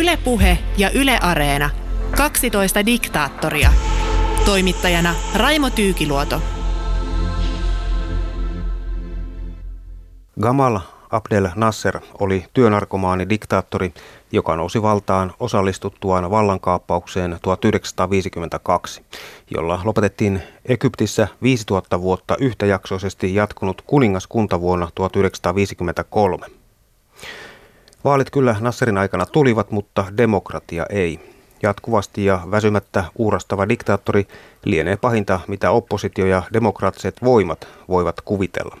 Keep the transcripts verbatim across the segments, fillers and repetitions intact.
Yle Puhe ja Yle Areena. kaksitoista diktaattoria. Toimittajana Raimo Tyykiluoto. Gamal Abdel Nasser oli työnarkomaani diktaattori, joka nousi valtaan osallistuttuaan vallankaappaukseen tuhatyhdeksänsataaviisikymmentäkaksi, jolla lopetettiin Egyptissä viisituhatta vuotta yhtäjaksoisesti jatkunut kuningaskunta vuonna tuhatyhdeksänsataaviisikymmentäkolme. Vaalit kyllä Nasserin aikana tulivat, mutta demokratia ei. Jatkuvasti ja väsymättä uurastava diktaattori lienee pahinta, mitä oppositio ja demokraattiset voimat voivat kuvitella.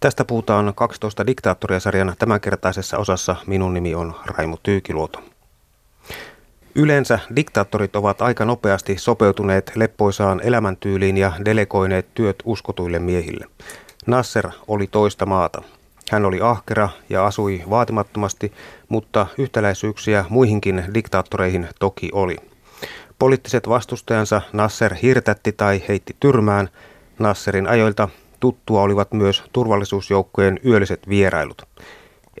Tästä puhutaan kaksitoista diktaattoria-sarjan tämänkertaisessa osassa. Minun nimi on Raimo Tyykiluoto. Yleensä diktaattorit ovat aika nopeasti sopeutuneet leppoisaan elämäntyyliin ja delegoineet työt uskotuille miehille. Nasser oli toista maata. Hän oli ahkera ja asui vaatimattomasti, mutta yhtäläisyyksiä muihinkin diktaattoreihin toki oli. Poliittiset vastustajansa Nasser hirtätti tai heitti tyrmään. Nasserin ajoilta tuttua olivat myös turvallisuusjoukkojen yölliset vierailut.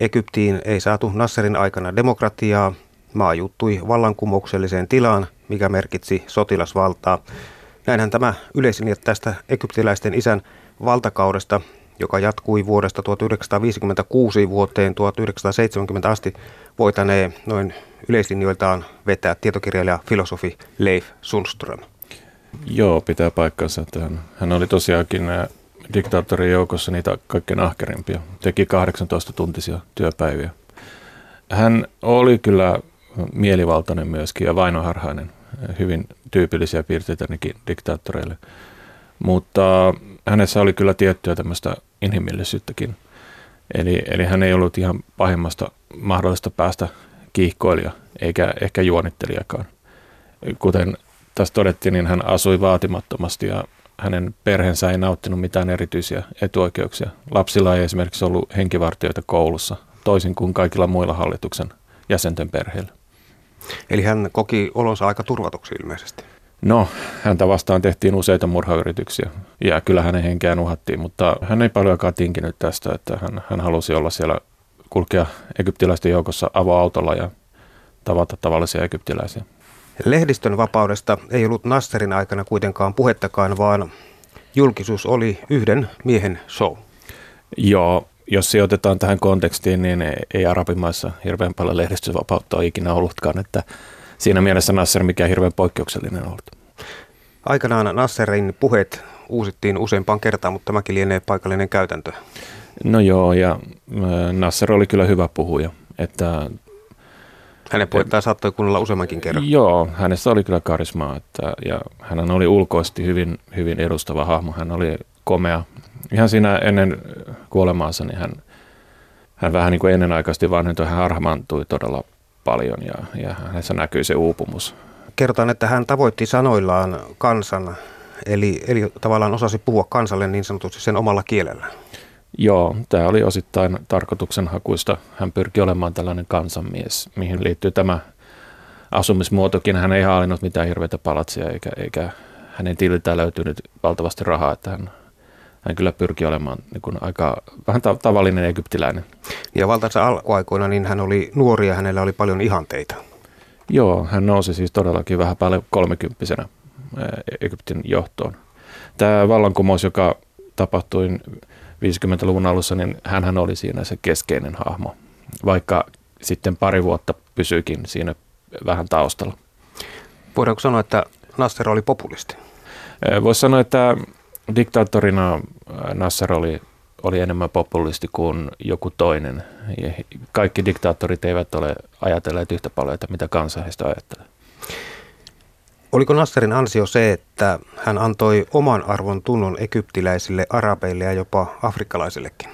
Egyptiin ei saatu Nasserin aikana demokratiaa. Maa juuttui vallankumoukselliseen tilaan, mikä merkitsi sotilasvaltaa. Näinhän tämä yleisin tästä egyptiläisten isän valtakaudesta, joka jatkui vuodesta tuhatyhdeksänsataaviisikymmentäkuusi vuoteen tuhatyhdeksänsataaseitsemänkymmentä asti, voitaneen noin yleislinjoiltaan vetää tietokirjailija filosofi Leif Sundström. Joo, pitää paikkansa. Hän oli tosiaankin diktaattorien joukossa niitä kaikkein ahkerimpia. Teki kahdeksantoista-tuntisia työpäiviä. Hän oli kyllä mielivaltainen myöskin ja vainoharhainen. Hyvin tyypillisiä piirteitä ainakin diktaattoreille. Mutta hänessä oli kyllä tiettyä tämmöistä inhimillisyyttäkin. Eli, eli hän ei ollut ihan pahimmasta mahdollista päästä kiihkoilija, eikä ehkä juonittelijakaan. Kuten tässä todettiin, niin hän asui vaatimattomasti ja hänen perheensä ei nauttinut mitään erityisiä etuoikeuksia. Lapsilla ei esimerkiksi ollut henkivartijoita koulussa, toisin kuin kaikilla muilla hallituksen jäsenten perheillä. Eli hän koki olonsa aika turvatuksi ilmeisesti. No, häntä vastaan tehtiin useita murhayrityksiä ja kyllä hänen henkeään uhattiin, mutta hän ei paljonkaan tinkinyt tästä, että hän, hän halusi olla siellä, kulkea egyptiläisten joukossa avoautolla ja tavata tavallisia egyptiläisiä. Lehdistön vapaudesta ei ollut Nasserin aikana kuitenkaan puhettakaan, vaan julkisuus oli yhden miehen show. Joo, jos se otetaan tähän kontekstiin, niin ei arabimaissa hirveän paljon lehdistysvapautta ole ikinä ollutkaan, että siinä mielessä Nasser mikään hirveän poikkeuksellinen ollut. Aikanaan Nasserin puheet uusittiin useimpaan kertaan, mutta tämäkin lienee paikallinen käytäntö. No joo, ja Nasser oli kyllä hyvä puhuja, että hänen puhetaan saattoi kuunnella useammankin kerran. Joo, hänessä oli kyllä karismaa, että, ja hän oli ulkoisesti hyvin, hyvin edustava hahmo. Hän oli komea. Ihan siinä ennen kuolemaansa niin hän, hän vähän niin kuin ennenaikaisesti vanhentui, hän harmaantui todella paljon ja, ja hänessä näkyy se uupumus. Kerrotaan, että hän tavoitti sanoillaan kansan, eli, eli tavallaan osasi puhua kansalle niin sanotusti sen omalla kielellä. Joo, tämä oli osittain tarkoituksenhakuista. Hän pyrki olemaan tällainen kansanmies, mihin liittyy tämä asumismuotokin. Hän ei hallinnut mitään hirveitä palatsia, eikä, eikä hänen tililtään löytynyt valtavasti rahaa, että hän, hän kyllä pyrki olemaan niin kuin aika vähän ta- tavallinen egyptiläinen. Ja valtansa alkuaikoina niin hän oli nuori ja hänellä oli paljon ihanteita. Joo, hän nousi siis todellakin vähän päälle kolmekymppisenä Egyptin johtoon. Tämä vallankumous, joka tapahtui viisikymmentäluvun alussa, niin hänhän oli siinä se keskeinen hahmo, vaikka sitten pari vuotta pysyikin siinä vähän taustalla. Voidaanko sanoa, että Nasser oli populisti? Voisi sanoa, että diktaattorina Nasser oli, oli enemmän populisti kuin joku toinen. Kaikki diktaattorit eivät ole ajatelleet yhtä paljon, että mitä kansa heistä ajattelee. Oliko Nasserin ansio se, että hän antoi oman arvon tunnon egyptiläisille, arabeille ja jopa afrikkalaisillekin?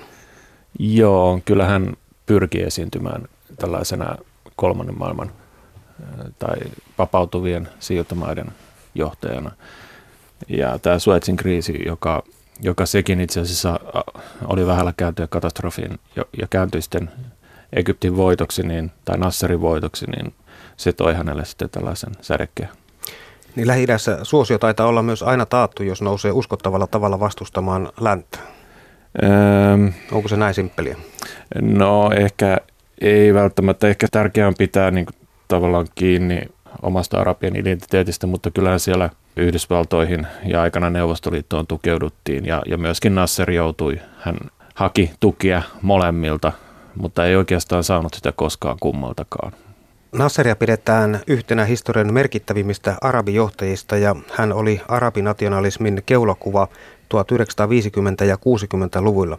Joo, kyllä hän pyrki esiintymään tällaisena kolmannen maailman tai vapautuvien siirtomaiden johtajana. Ja tämä Suetsin kriisi, joka, joka sekin itse asiassa oli vähällä kääntyä katastrofiin ja kääntyi sitten Egyptin voitoksi niin, tai Nasserin voitoksi, niin se toi hänelle sitten tällaisen sädekkeen. Niin Lähi-idässä suosio taitaa olla myös aina taattu, jos nousee uskottavalla tavalla vastustamaan länttä. Ähm, Onko se näin simppeliä? No ehkä ei välttämättä. Ehkä tärkeää on pitää niin tavallaan kiinni omasta arabien identiteetistä, mutta kyllähän siellä Yhdysvaltoihin ja aikana Neuvostoliittoon tukeuduttiin ja, ja myöskin Nasser joutui, hän haki tukia molemmilta, mutta ei oikeastaan saanut sitä koskaan kummaltakaan. Nasseria pidetään yhtenä historian merkittävimmistä arabijohtajista ja hän oli arabinationalismin keulakuva tuhatyhdeksänsataaviisikymmentä- ja kuusikymmentäluvuilla.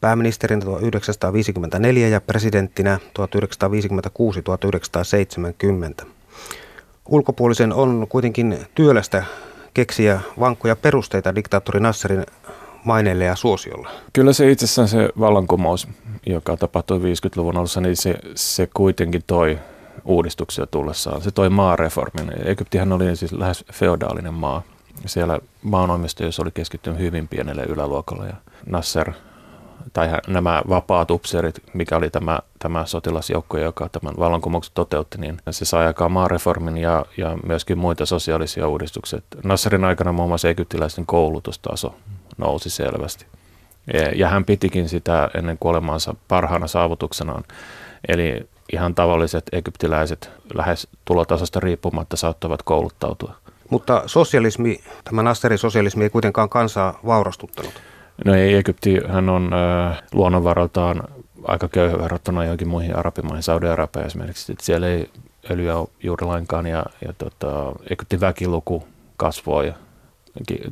Pääministerinä tuhatyhdeksänsataaviisikymmentäneljä ja presidenttinä tuhatyhdeksänsataaviisikymmentäkuusi - tuhatyhdeksänsataaseitsemänkymmentä. Ulkopuolisen on kuitenkin työlästä keksiä vankkoja perusteita diktaattori Nasserin maineelle ja suosiolle. Kyllä se itsessään se vallankumous, joka tapahtui viisikymmentäluvun alussa, niin se, se kuitenkin toi uudistuksia tullessaan. Se toi maareformin. Egyptihän oli siis lähes feodaalinen maa. Siellä maanomistajus oli keskittynyt hyvin pienelle yläluokalle ja Nasser tai nämä vapaat upseerit, mikä oli tämä, tämä sotilasjoukko, joka tämän vallankumouksen toteutti, niin se sai aikaan maareformin ja, ja myöskin muita sosiaalisia uudistuksia. Nasserin aikana muun muassa egyptiläisten koulutustaso nousi selvästi. Ja hän pitikin sitä ennen kuolemaansa parhaana saavutuksenaan. Eli ihan tavalliset egyptiläiset lähes tulotasosta riippumatta saattavat kouluttautua. Mutta sosialismi, tämä Nasserin sosialismi ei kuitenkaan kansaa vaurastuttanut. No ei, Egypti hän on ä, luonnonvaraltaan aika köyhä verrattuna johonkin muihin arabimaihin, Saudi-Arabia esimerkiksi. Et siellä ei öljyä ole juuri lainkaan ja, ja tota, Egyptin väkiluku kasvoi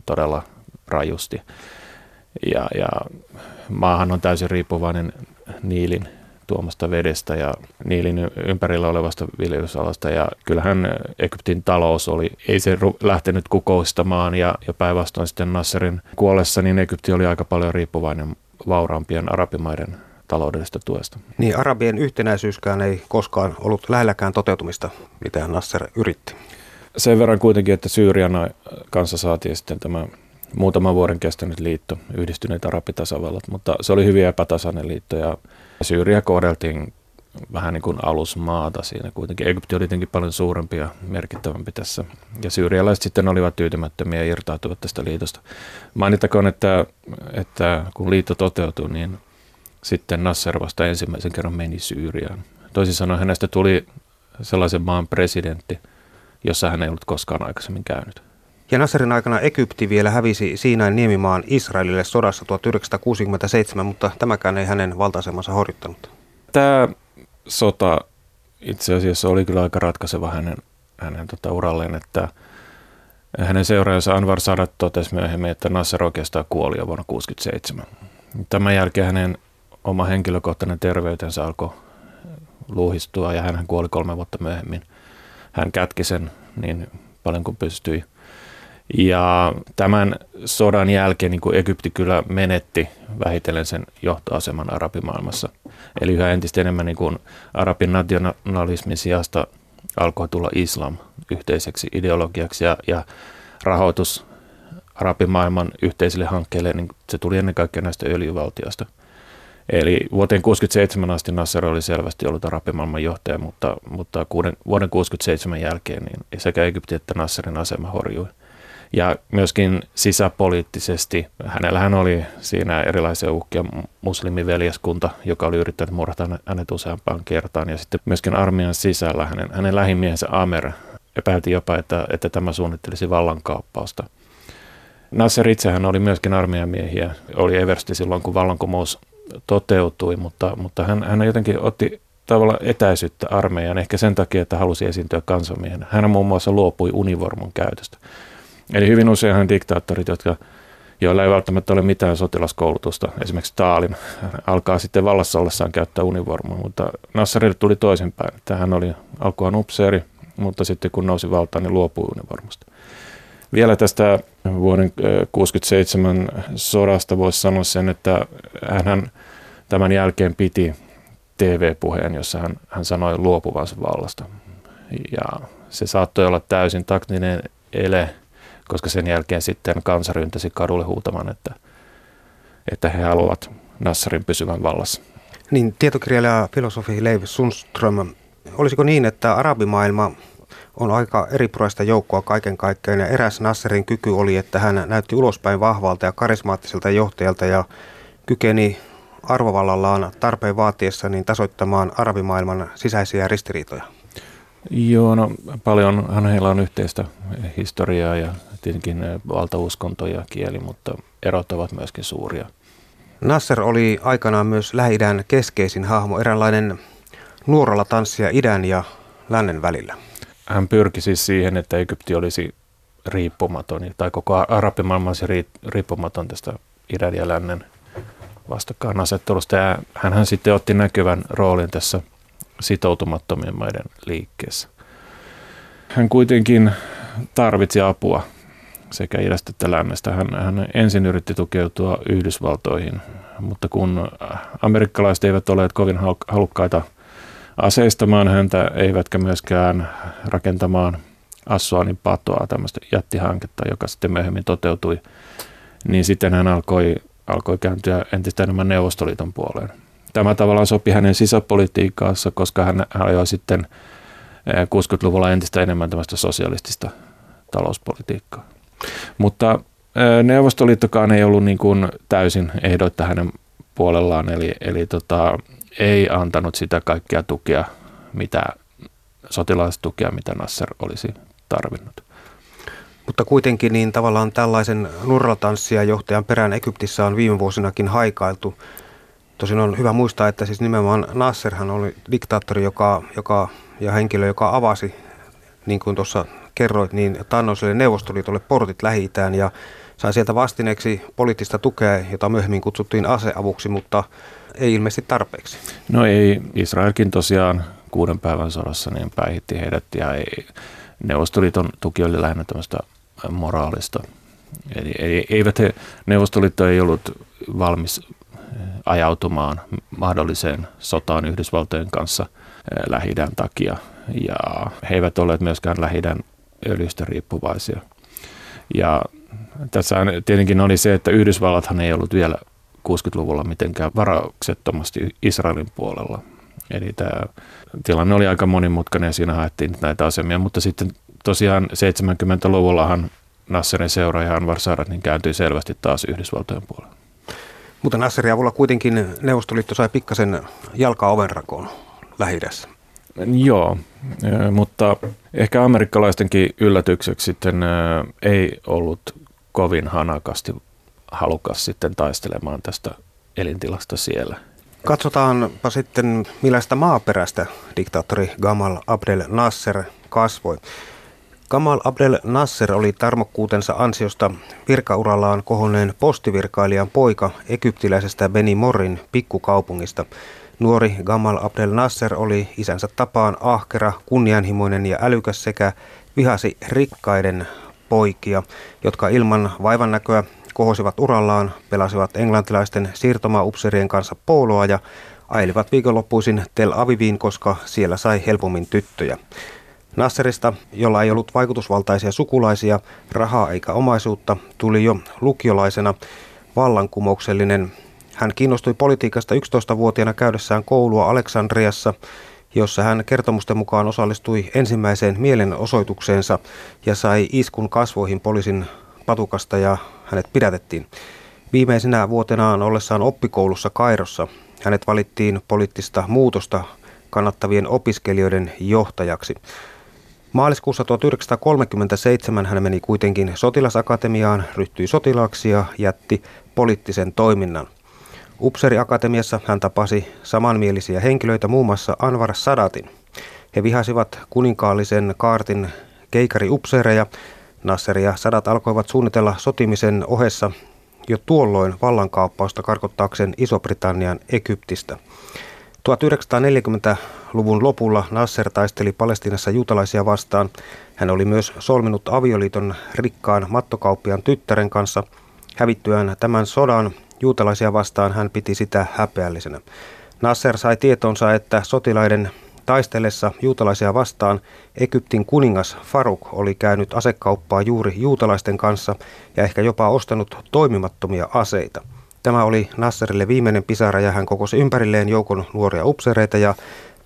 todella rajusti. Ja, ja maahan on täysin riippuvainen Niilin tuomasta vedestä ja Niilin ympärillä olevasta viljelysalasta. Ja kyllähän Egyptin talous oli, ei se lähtenyt kukoistamaan ja, ja päinvastoin sitten Nasserin kuollessa, niin Egypti oli aika paljon riippuvainen vauraampien arabimaiden taloudellisesta tuesta. Niin arabien yhtenäisyyskään ei koskaan ollut lähelläkään toteutumista, mitä Nasser yritti. Sen verran kuitenkin, että Syyrian kanssa saatiin sitten tämä muutaman vuoden kestänyt liitto, Yhdistyneet arabitasavallat, mutta se oli hyvin epätasainen liitto ja Syyriä kohdeltiin vähän niin kuin alusmaata siinä kuitenkin. Egypti oli jotenkin paljon suurempi ja merkittävämpi tässä. Ja syyrialaiset sitten olivat tyytymättömiä ja irtautuvat tästä liitosta. Mainittakoon, että, että kun liitto toteutui, niin sitten Nasser vasta ensimmäisen kerran meni Syyriaan. Toisin sanoen hänestä tuli sellaisen maan presidentti, jossa hän ei ollut koskaan aikaisemmin käynyt. Ja Nasserin aikana Egypti vielä hävisi Sinain-Niemimaan Israelille sodassa tuhatyhdeksänsataakuusikymmentäseitsemän, mutta tämäkään ei hänen valta-asemansa horjuttanut. Tämä sota itse asiassa oli kyllä aika ratkaiseva hänen, hänen tota uralleen, että hänen seuraajansa Anwar Sadat totesi myöhemmin, että Nasser oikeastaan kuoli jo vuonna tuhatyhdeksänsataakuusikymmentäseitsemän. Tämän jälkeen hänen oma henkilökohtainen terveytensä alkoi luuhistua ja hän kuoli kolme vuotta myöhemmin. Hän kätki sen niin paljon kuin pystyi. Ja tämän sodan jälkeen niin kuin Egypti kyllä menetti vähitellen sen johtoaseman arabimaailmassa. Eli yhä entistä enemmän niin kuin arabin nationalismin sijasta alkoi tulla islam yhteiseksi ideologiaksi ja, ja rahoitus arabimaailman yhteisille hankkeille, niin se tuli ennen kaikkea näistä öljyvaltioista. Eli vuoteen tuhatyhdeksänsataakuusikymmentäseitsemän asti Nasser oli selvästi ollut arabimaailman johtaja, mutta, mutta kuuden, vuoden tuhatyhdeksänsataakuusikymmentäseitsemän jälkeen niin sekä Egypti että Nasserin asema horjui. Ja myöskin sisäpoliittisesti, hänellähän oli siinä erilaisia uhkia, muslimiveljeskunta, joka oli yrittänyt murhata hänet useampaan kertaan. Ja sitten myöskin armeijan sisällä hänen, hänen lähimiehensä Amer epäiltiin jopa, että, että tämä suunnittelisi vallankaappausta. Nasser itsehän oli myöskin armeijan miehiä, oli eversti silloin kun vallankumous toteutui, mutta, mutta hän, hän jotenkin otti tavallaan etäisyyttä armeijaan, ehkä sen takia, että halusi esiintyä kansanmiehenä. Hän muun muassa luopui univormun käytöstä. Eli hyvin useinhan diktaattorit, jotka, joilla ei välttämättä ole mitään sotilaskoulutusta, esimerkiksi Stalin, alkaa sitten vallassa ollessaan käyttää univormua, mutta Nasserille tuli toisinpäin. Hän oli alkuaan upseeri, mutta sitten kun nousi valtaan, niin luopui univormusta. Vielä tästä vuoden tuhatyhdeksänsataakuusikymmentäseitsemän sodasta voisi sanoa sen, että hän tämän jälkeen piti T V-puheen, jossa hän, hän sanoi luopuvansa vallasta. Ja se saattoi olla täysin taktinen ele, koska sen jälkeen sitten kansa ryntäsi kadulle huutamaan, että, että he haluavat Nasserin pysyvän vallassa. Niin, tietokirjailija ja filosofi Leif Sundström, olisiko niin, että arabimaailma on aika eripuraista joukkoa kaiken kaikkiaan, ja eräs Nasserin kyky oli, että hän näytti ulospäin vahvalta ja karismaattiselta johtajalta, ja kykeni arvovallallaan tarpeen vaatiessa niin tasoittamaan arabimaailman sisäisiä ristiriitoja? Joo, no paljonhan heillä on yhteistä historiaa ja tietenkin valtauskonto ja kieli, mutta erot ovat myöskin suuria. Nasser oli aikanaan myös Lähi-idän keskeisin hahmo, eräänlainen nuoralla tanssia idän ja lännen välillä. Hän pyrki siis siihen, että Egypti olisi riippumaton, tai koko arabimaailma olisi riippumaton tästä idän ja lännen vastakkainasettelusta. Ja hänhän sitten otti näkyvän roolin tässä sitoutumattomien maiden liikkeessä. Hän kuitenkin tarvitsi apua sekä idästä että lännestä. Hän, hän ensin yritti tukeutua Yhdysvaltoihin, mutta kun amerikkalaiset eivät olleet kovin halukkaita aseistamaan häntä, eivätkä myöskään rakentamaan Asuanin patoa, tämmöistä jättihanketta, joka sitten myöhemmin toteutui, niin sitten hän alkoi, alkoi kääntyä entistä enemmän Neuvostoliiton puoleen. Tämä tavallaan sopi hänen sisäpolitiikkaansa, koska hän ajoi sitten kuusikymmentäluvulla entistä enemmän tämmöistä sosialistista talouspolitiikkaa. Mutta Neuvostoliittokaan ei ollut niin kuin täysin ehdoitta hänen puolellaan, eli, eli tota, ei antanut sitä kaikkia tukea, mitä, sotilaistukea, mitä Nasser olisi tarvinnut. Mutta kuitenkin niin tavallaan tällaisen nurratanssia johtajan perään Egyptissä on viime vuosinakin haikailtu. Tosin on hyvä muistaa, että siis nimenomaan Nasserhan oli diktaattori joka, joka, ja henkilö, joka avasi, niin kuin tuossa kerroit, niin Tannoselle Neuvostoliitolle portit Lähi-itään ja sai sieltä vastineeksi poliittista tukea, jota myöhemmin kutsuttiin aseavuksi, mutta ei ilmeisesti tarpeeksi. No ei, Israelkin tosiaan kuuden päivän sodassa niin päihitti heidät ja ei, Neuvostoliiton tuki oli lähinnä tämmöistä moraalista. Eli, eli eivät he, Neuvostoliitto ei ollut valmis ajautumaan mahdolliseen sotaan Yhdysvaltojen kanssa Lähi-idän takia ja he eivät olleet myöskään Lähi-idän öljystä riippuvaisia. Ja tässä tietenkin oli se, että Yhdysvallathan ei ollut vielä kuusikymmentäluvulla mitenkään varauksettomasti Israelin puolella. Eli tämä tilanne oli aika monimutkainen ja siinä haettiin näitä asemia, mutta sitten tosiaan seitsemänkymmentäluvullahan Nasserin seuraaja Anwar Sadat niin kääntyi selvästi taas Yhdysvaltojen puolelle. Mutta Nasserin avulla kuitenkin Neuvostoliitto sai pikkasen jalkaa ovenrakoon Lähi-idässä. Joo, mutta ehkä amerikkalaistenkin yllätykseksi sitten ei ollut kovin hanakasti halukas sitten taistelemaan tästä elintilasta siellä. Katsotaanpa sitten, millaista maaperästä diktaattori Gamal Abdel Nasser kasvoi. Gamal Abdel Nasser oli tarmokkuutensa ansiosta virkaurallaan kohonneen postivirkailijan poika egyptiläisestä Beni Morin pikkukaupungista. Nuori Gamal Abdel Nasser oli isänsä tapaan ahkera, kunnianhimoinen ja älykäs sekä vihasi rikkaiden poikia, jotka ilman vaivannäköä kohosivat urallaan, pelasivat englantilaisten siirtomaaupseerien kanssa pooloa ja ailivat viikonloppuisin Tel Aviviin, koska siellä sai helpommin tyttöjä. Nasserista, jolla ei ollut vaikutusvaltaisia sukulaisia, rahaa eikä omaisuutta, tuli jo lukiolaisena vallankumouksellinen. Hän kiinnostui politiikasta yksitoistavuotiaana käydessään koulua Aleksandriassa, jossa hän kertomusten mukaan osallistui ensimmäiseen mielenosoitukseensa ja sai iskun kasvoihin poliisin patukasta ja hänet pidätettiin. Viimeisenä vuotenaan ollessaan oppikoulussa Kairossa hänet valittiin poliittista muutosta kannattavien opiskelijoiden johtajaksi. Maaliskuussa tuhatyhdeksänsataakolmekymmentäseitsemän hän meni kuitenkin sotilasakatemiaan, ryhtyi sotilaaksi ja jätti poliittisen toiminnan. Upseeriakatemiassa hän tapasi samanmielisiä henkilöitä, muun muassa Anwar Sadatin. He vihasivat kuninkaallisen kaartin keikariupseereja. Nasser ja Sadat alkoivat suunnitella sotimisen ohessa jo tuolloin vallankaappausta karkottaakseen Iso-Britannian Egyptistä. tuhatyhdeksänsataaneljäkymmentäluvun lopulla Nasser taisteli Palestiinassa juutalaisia vastaan. Hän oli myös solminut avioliiton rikkaan mattokauppiaan tyttären kanssa. Hävittyään tämän sodan juutalaisia vastaan hän piti sitä häpeällisenä. Nasser sai tietonsa, että sotilaiden taistellessa juutalaisia vastaan Egyptin kuningas Farouk oli käynyt asekauppaa juuri juutalaisten kanssa ja ehkä jopa ostanut toimimattomia aseita. Tämä oli Nasserille viimeinen pisara ja hän kokosi ympärilleen joukon nuoria upseereita ja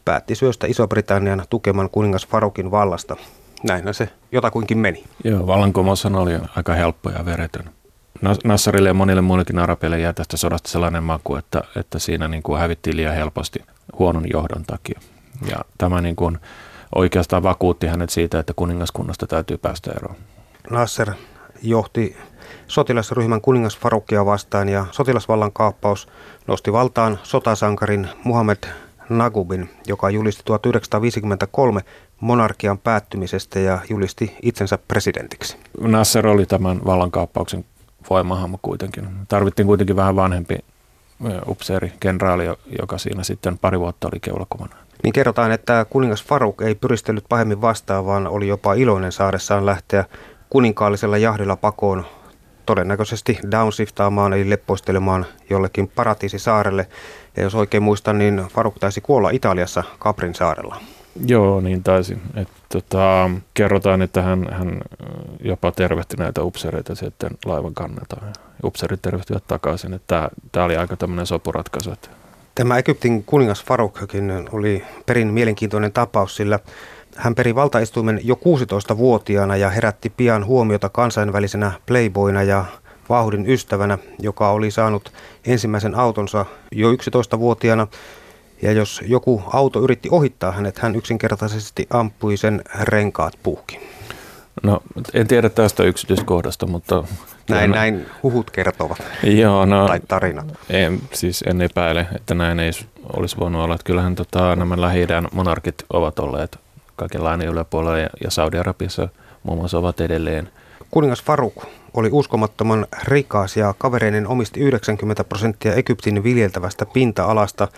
päätti syöstä Iso-Britannian tukeman kuningas Faroukin vallasta. Näinhän se jotakuinkin meni. Joo, vallankumoushan oli aika helppo ja veretön. Nasserille ja monille muillekin arabeille jää tästä sodasta sellainen maku, että, että siinä niin kuin hävittiin liian helposti huonon johdon takia. Ja tämä niin kuin oikeastaan vakuutti hänet siitä, että kuningaskunnasta täytyy päästä eroon. Nasser johti sotilasryhmän Kuningas Faroukia vastaan ja sotilasvallan kaappaus nosti valtaan sotasankarin Mohamed Naguibin, joka julisti tuhatyhdeksänsataaviisikymmentäkolme monarkian päättymisestä ja julisti itsensä presidentiksi. Nasser oli tämän vallankaappauksen voimahahmo kuitenkin. Tarvittiin kuitenkin vähän vanhempi upseeri, kenraali, joka siinä sitten pari vuotta oli keulakumana. Niin kerrotaan, että kuningas Farouk ei pyristellyt pahemmin vastaan, vaan oli jopa iloinen saadessaan lähteä kuninkaallisella jahdilla pakoon, todennäköisesti downshiftaamaan eli leppoistelemaan jollekin paratiisisaarelle. Ja jos oikein muistan, niin Farouk taisi kuolla Italiassa Caprin saarella. Joo, niin taisi. Et, tota, kerrotaan, että hän, hän jopa tervehti näitä upseereita sitten laivan kannelta. Upseerit tervehtivät takaisin. Tämä oli aika tämmöinen sopuratkaisu. Että. Tämä Egyptin kuningas Faroukkin oli perin mielenkiintoinen tapaus, sillä hän peri valtaistuimen jo kuusitoistavuotiaana ja herätti pian huomiota kansainvälisenä playboyna ja vauhdin ystävänä, joka oli saanut ensimmäisen autonsa jo yksitoistavuotiaana. Ja jos joku auto yritti ohittaa hänet, hän yksinkertaisesti ampui sen renkaat puhki. No, en tiedä tästä yksityiskohdasta, mutta... Näin, näin huhut kertovat. Joo, no, tai tarinat. En, siis en epäile, että näin ei olisi voinut olla. Että kyllähän tota, nämä Lähi-idän monarkit ovat olleet kaikenlainen yläpuolella ja Saudi-Arabiassa muun muassa ovat edelleen. Kuningas Farouk oli uskomattoman rikas ja kavereinen omisti yhdeksänkymmentä prosenttia Egyptin viljeltävästä pinta-alasta,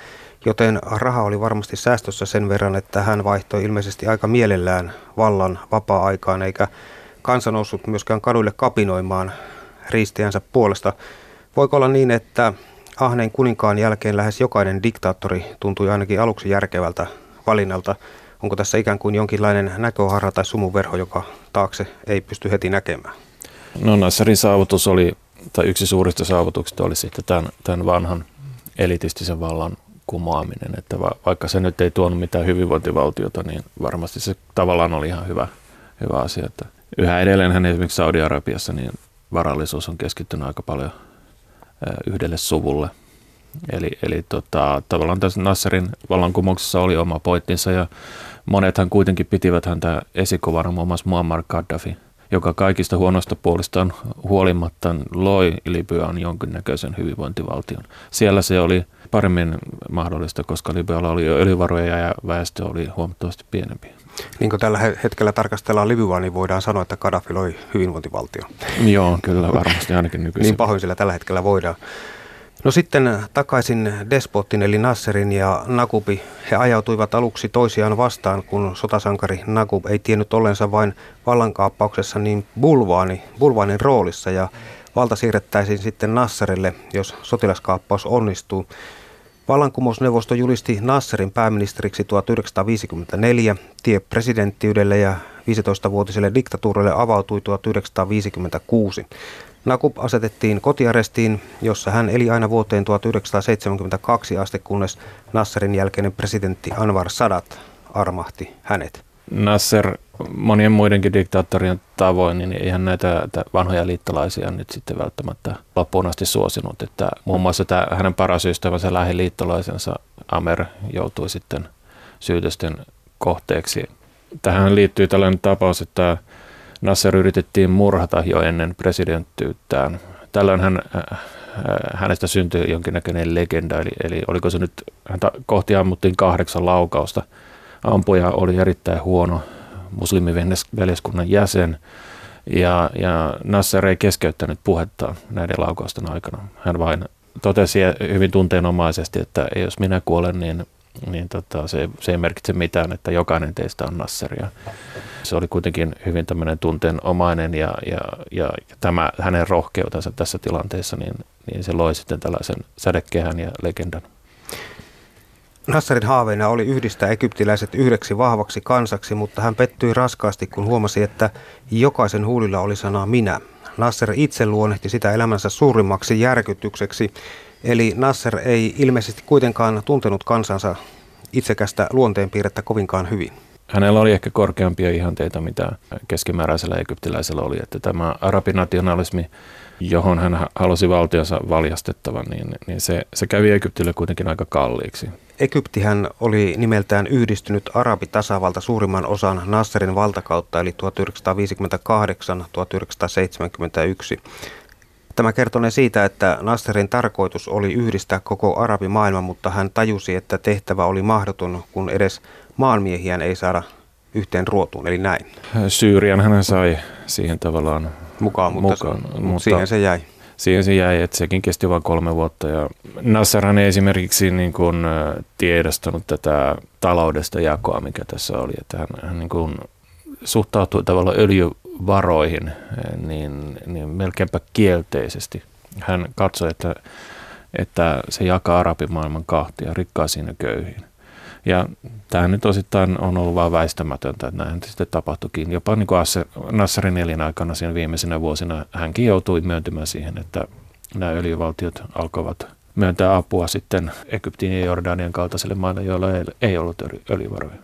joten raha oli varmasti säästössä sen verran, että hän vaihtoi ilmeisesti aika mielellään vallan vapaa-aikaan, eikä kansa noussut myöskään kaduille kapinoimaan riistiänsä puolesta. Voiko olla niin, että ahneen kuninkaan jälkeen lähes jokainen diktaattori tuntui ainakin aluksi järkevältä valinnalta? Onko tässä ikään kuin jonkinlainen näköharha tai sumuverho, joka taakse ei pysty heti näkemään? No, Nasserin saavutus oli, tai yksi suurista saavutuksista oli sitten tämän, tämän vanhan elitistisen vallan kumoaminen. Että va, vaikka se nyt ei tuonut mitään hyvinvointivaltiota, niin varmasti se tavallaan oli ihan hyvä, hyvä asia. Että yhä edelleenhän esimerkiksi Saudi-Arabiassa niin varallisuus on keskittynyt aika paljon yhdelle suvulle. Eli, eli tota, tavallaan tässä Nasserin vallankumouksessa oli oma pointtinsa ja monethan kuitenkin pitivät häntä esikuvana, muun muassa Muammar Gaddafi, joka kaikista huonosta puolistaan huolimatta loi Libyaan jonkinnäköisen hyvinvointivaltion. Siellä se oli paremmin mahdollista, koska Libyalla oli jo öljyvaroja ja väestö oli huomattavasti pienempi. Niin kuin tällä hetkellä tarkastellaan Libyaa, niin voidaan sanoa, että Gaddafi loi hyvinvointivaltion. Joo, kyllä varmasti ainakin nykyisin. Niin pahoin sillä tällä hetkellä voidaan. No sitten takaisin despoottin eli Nasserin ja Nagubi. He ajautuivat aluksi toisiaan vastaan, kun sotasankari Naguib ei tiennyt ollensa vain vallankaappauksessa niin bulvaani, bulvaanin roolissa ja valta siirrettäisiin sitten Nasserille, jos sotilaskaappaus onnistuu. Vallankumousneuvosto julisti Nasserin pääministeriksi tuhatyhdeksänsataaviisikymmentäneljä. Tie presidenttiydelle ja viisitoistavuotiselle diktatuurille avautui tuhatyhdeksänsataaviisikymmentäkuusi. Naguib asetettiin kotiarestiin, jossa hän eli aina vuoteen tuhatyhdeksänsataaseitsemänkymmentäkaksi asti, kunnes Nasserin jälkeinen presidentti Anwar Sadat armahti hänet. Nasser monien muidenkin diktaattorien tavoin, niin eihän näitä vanhoja liittolaisia nyt sitten välttämättä loppuun asti suosinut. Että muun muassa tämä, hänen paras ystävänsä lähiliittolaisensa Amer joutui sitten syytösten kohteeksi. Tähän liittyy tällainen tapaus, että Nasser yritettiin murhata jo ennen presidenttiyttään. Tällöin hän, hänestä syntyi jonkinnäköinen legenda, eli, eli oliko se nyt, häntä kohti ammuttiin kahdeksan laukausta. Ampuja oli erittäin huono muslimiveljeskunnan jäsen, ja, ja Nasser ei keskeyttänyt puhetta näiden laukausten aikana. Hän vain totesi hyvin tunteenomaisesti, että jos minä kuolen, niin... niin tota, se, se ei merkitse mitään, että jokainen teistä on Nasseria. Se oli kuitenkin hyvin tämmöinen tunteenomainen ja, ja, ja tämä hänen rohkeutensa tässä tilanteessa, niin, niin se loi sitten tällaisen sädekehän ja legendan. Nasserin haaveena oli yhdistää egyptiläiset yhdeksi vahvaksi kansaksi, mutta hän pettyi raskaasti, kun huomasi, että jokaisen huulilla oli sana minä. Nasser itse luonnehti sitä elämänsä suurimmaksi järkytykseksi. Eli Nasser ei ilmeisesti kuitenkaan tuntenut kansansa itsekästä luonteenpiirrettä kovinkaan hyvin. Hänellä oli ehkä korkeampia ihanteita, mitä keskimääräisellä egyptiläisellä oli. Että tämä arabinationalismi johon hän halusi valtionsa valjastettavan, niin, niin se, se kävi Egyptille kuitenkin aika kalliiksi. Egyptihän oli nimeltään Yhdistynyt arabitasavalta suurimman osan Nasserin valtakautta, eli tuhatyhdeksänsataaviisikymmentäkahdeksan - tuhatyhdeksänsataaseitsemänkymmentäyksi. Tämä kertonee siitä, että Nasserin tarkoitus oli yhdistää koko arabimaailma, mutta hän tajusi, että tehtävä oli mahdoton, kun edes maanmiehiään ei saada yhteen ruotuun, eli näin. Syyrian hän sai siihen tavallaan mukaan, mutta, mukaan, mutta, mutta siihen se jäi. Siihen se jäi, että sekin kesti vain kolme vuotta. Ja Nasserhan ei esimerkiksi niin kuin tiedostanut tätä taloudesta jakoa, mikä tässä oli. Että hän, hän niin kuin suhtautui tavallaan öljyvaroihin niin, niin melkeinpä kielteisesti. Hän katsoi, että, että se jakaa arabimaailman kahtia, rikkaisiin ja köyhiin. Ja tämähän nyt osittain on ollut vaan väistämätöntä, että näinhän sitten tapahtuikin. Jopa niin kuin Nasserin elinaikana siinä viimeisenä vuosina hänkin joutui myöntymään siihen, että nämä öljyvaltiot alkoivat myöntää apua sitten Egyptin ja Jordanian kaltaiselle maille, joilla ei ollut öljyvaroja.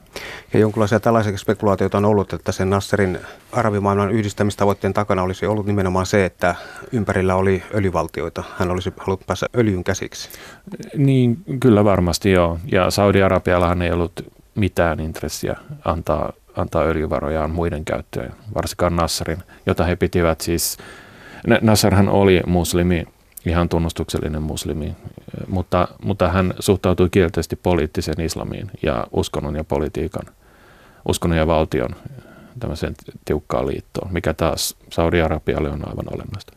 Ja jonkinlaisia tällaisia spekulaatioita on ollut, että sen Nasserin arabimaailman yhdistämistavoitteen takana olisi ollut nimenomaan se, että ympärillä oli öljyvaltioita. Hän olisi halunnut päästä öljyn käsiksi. Niin, kyllä varmasti joo. Ja Saudi-Arabiallahan ei ollut mitään intressiä antaa, antaa öljyvarojaan muiden käyttöön, varsinkaan Nasserin, jota he pitivät siis. Nasserhan oli muslimi. Ihan tunnustuksellinen muslimi, mutta, mutta hän suhtautui kielteisesti poliittiseen islamiin ja uskonnon ja politiikan, uskonnon ja valtion tämmöiseen tiukkaan liittoon, mikä taas Saudi-Arabialle on aivan olennaista.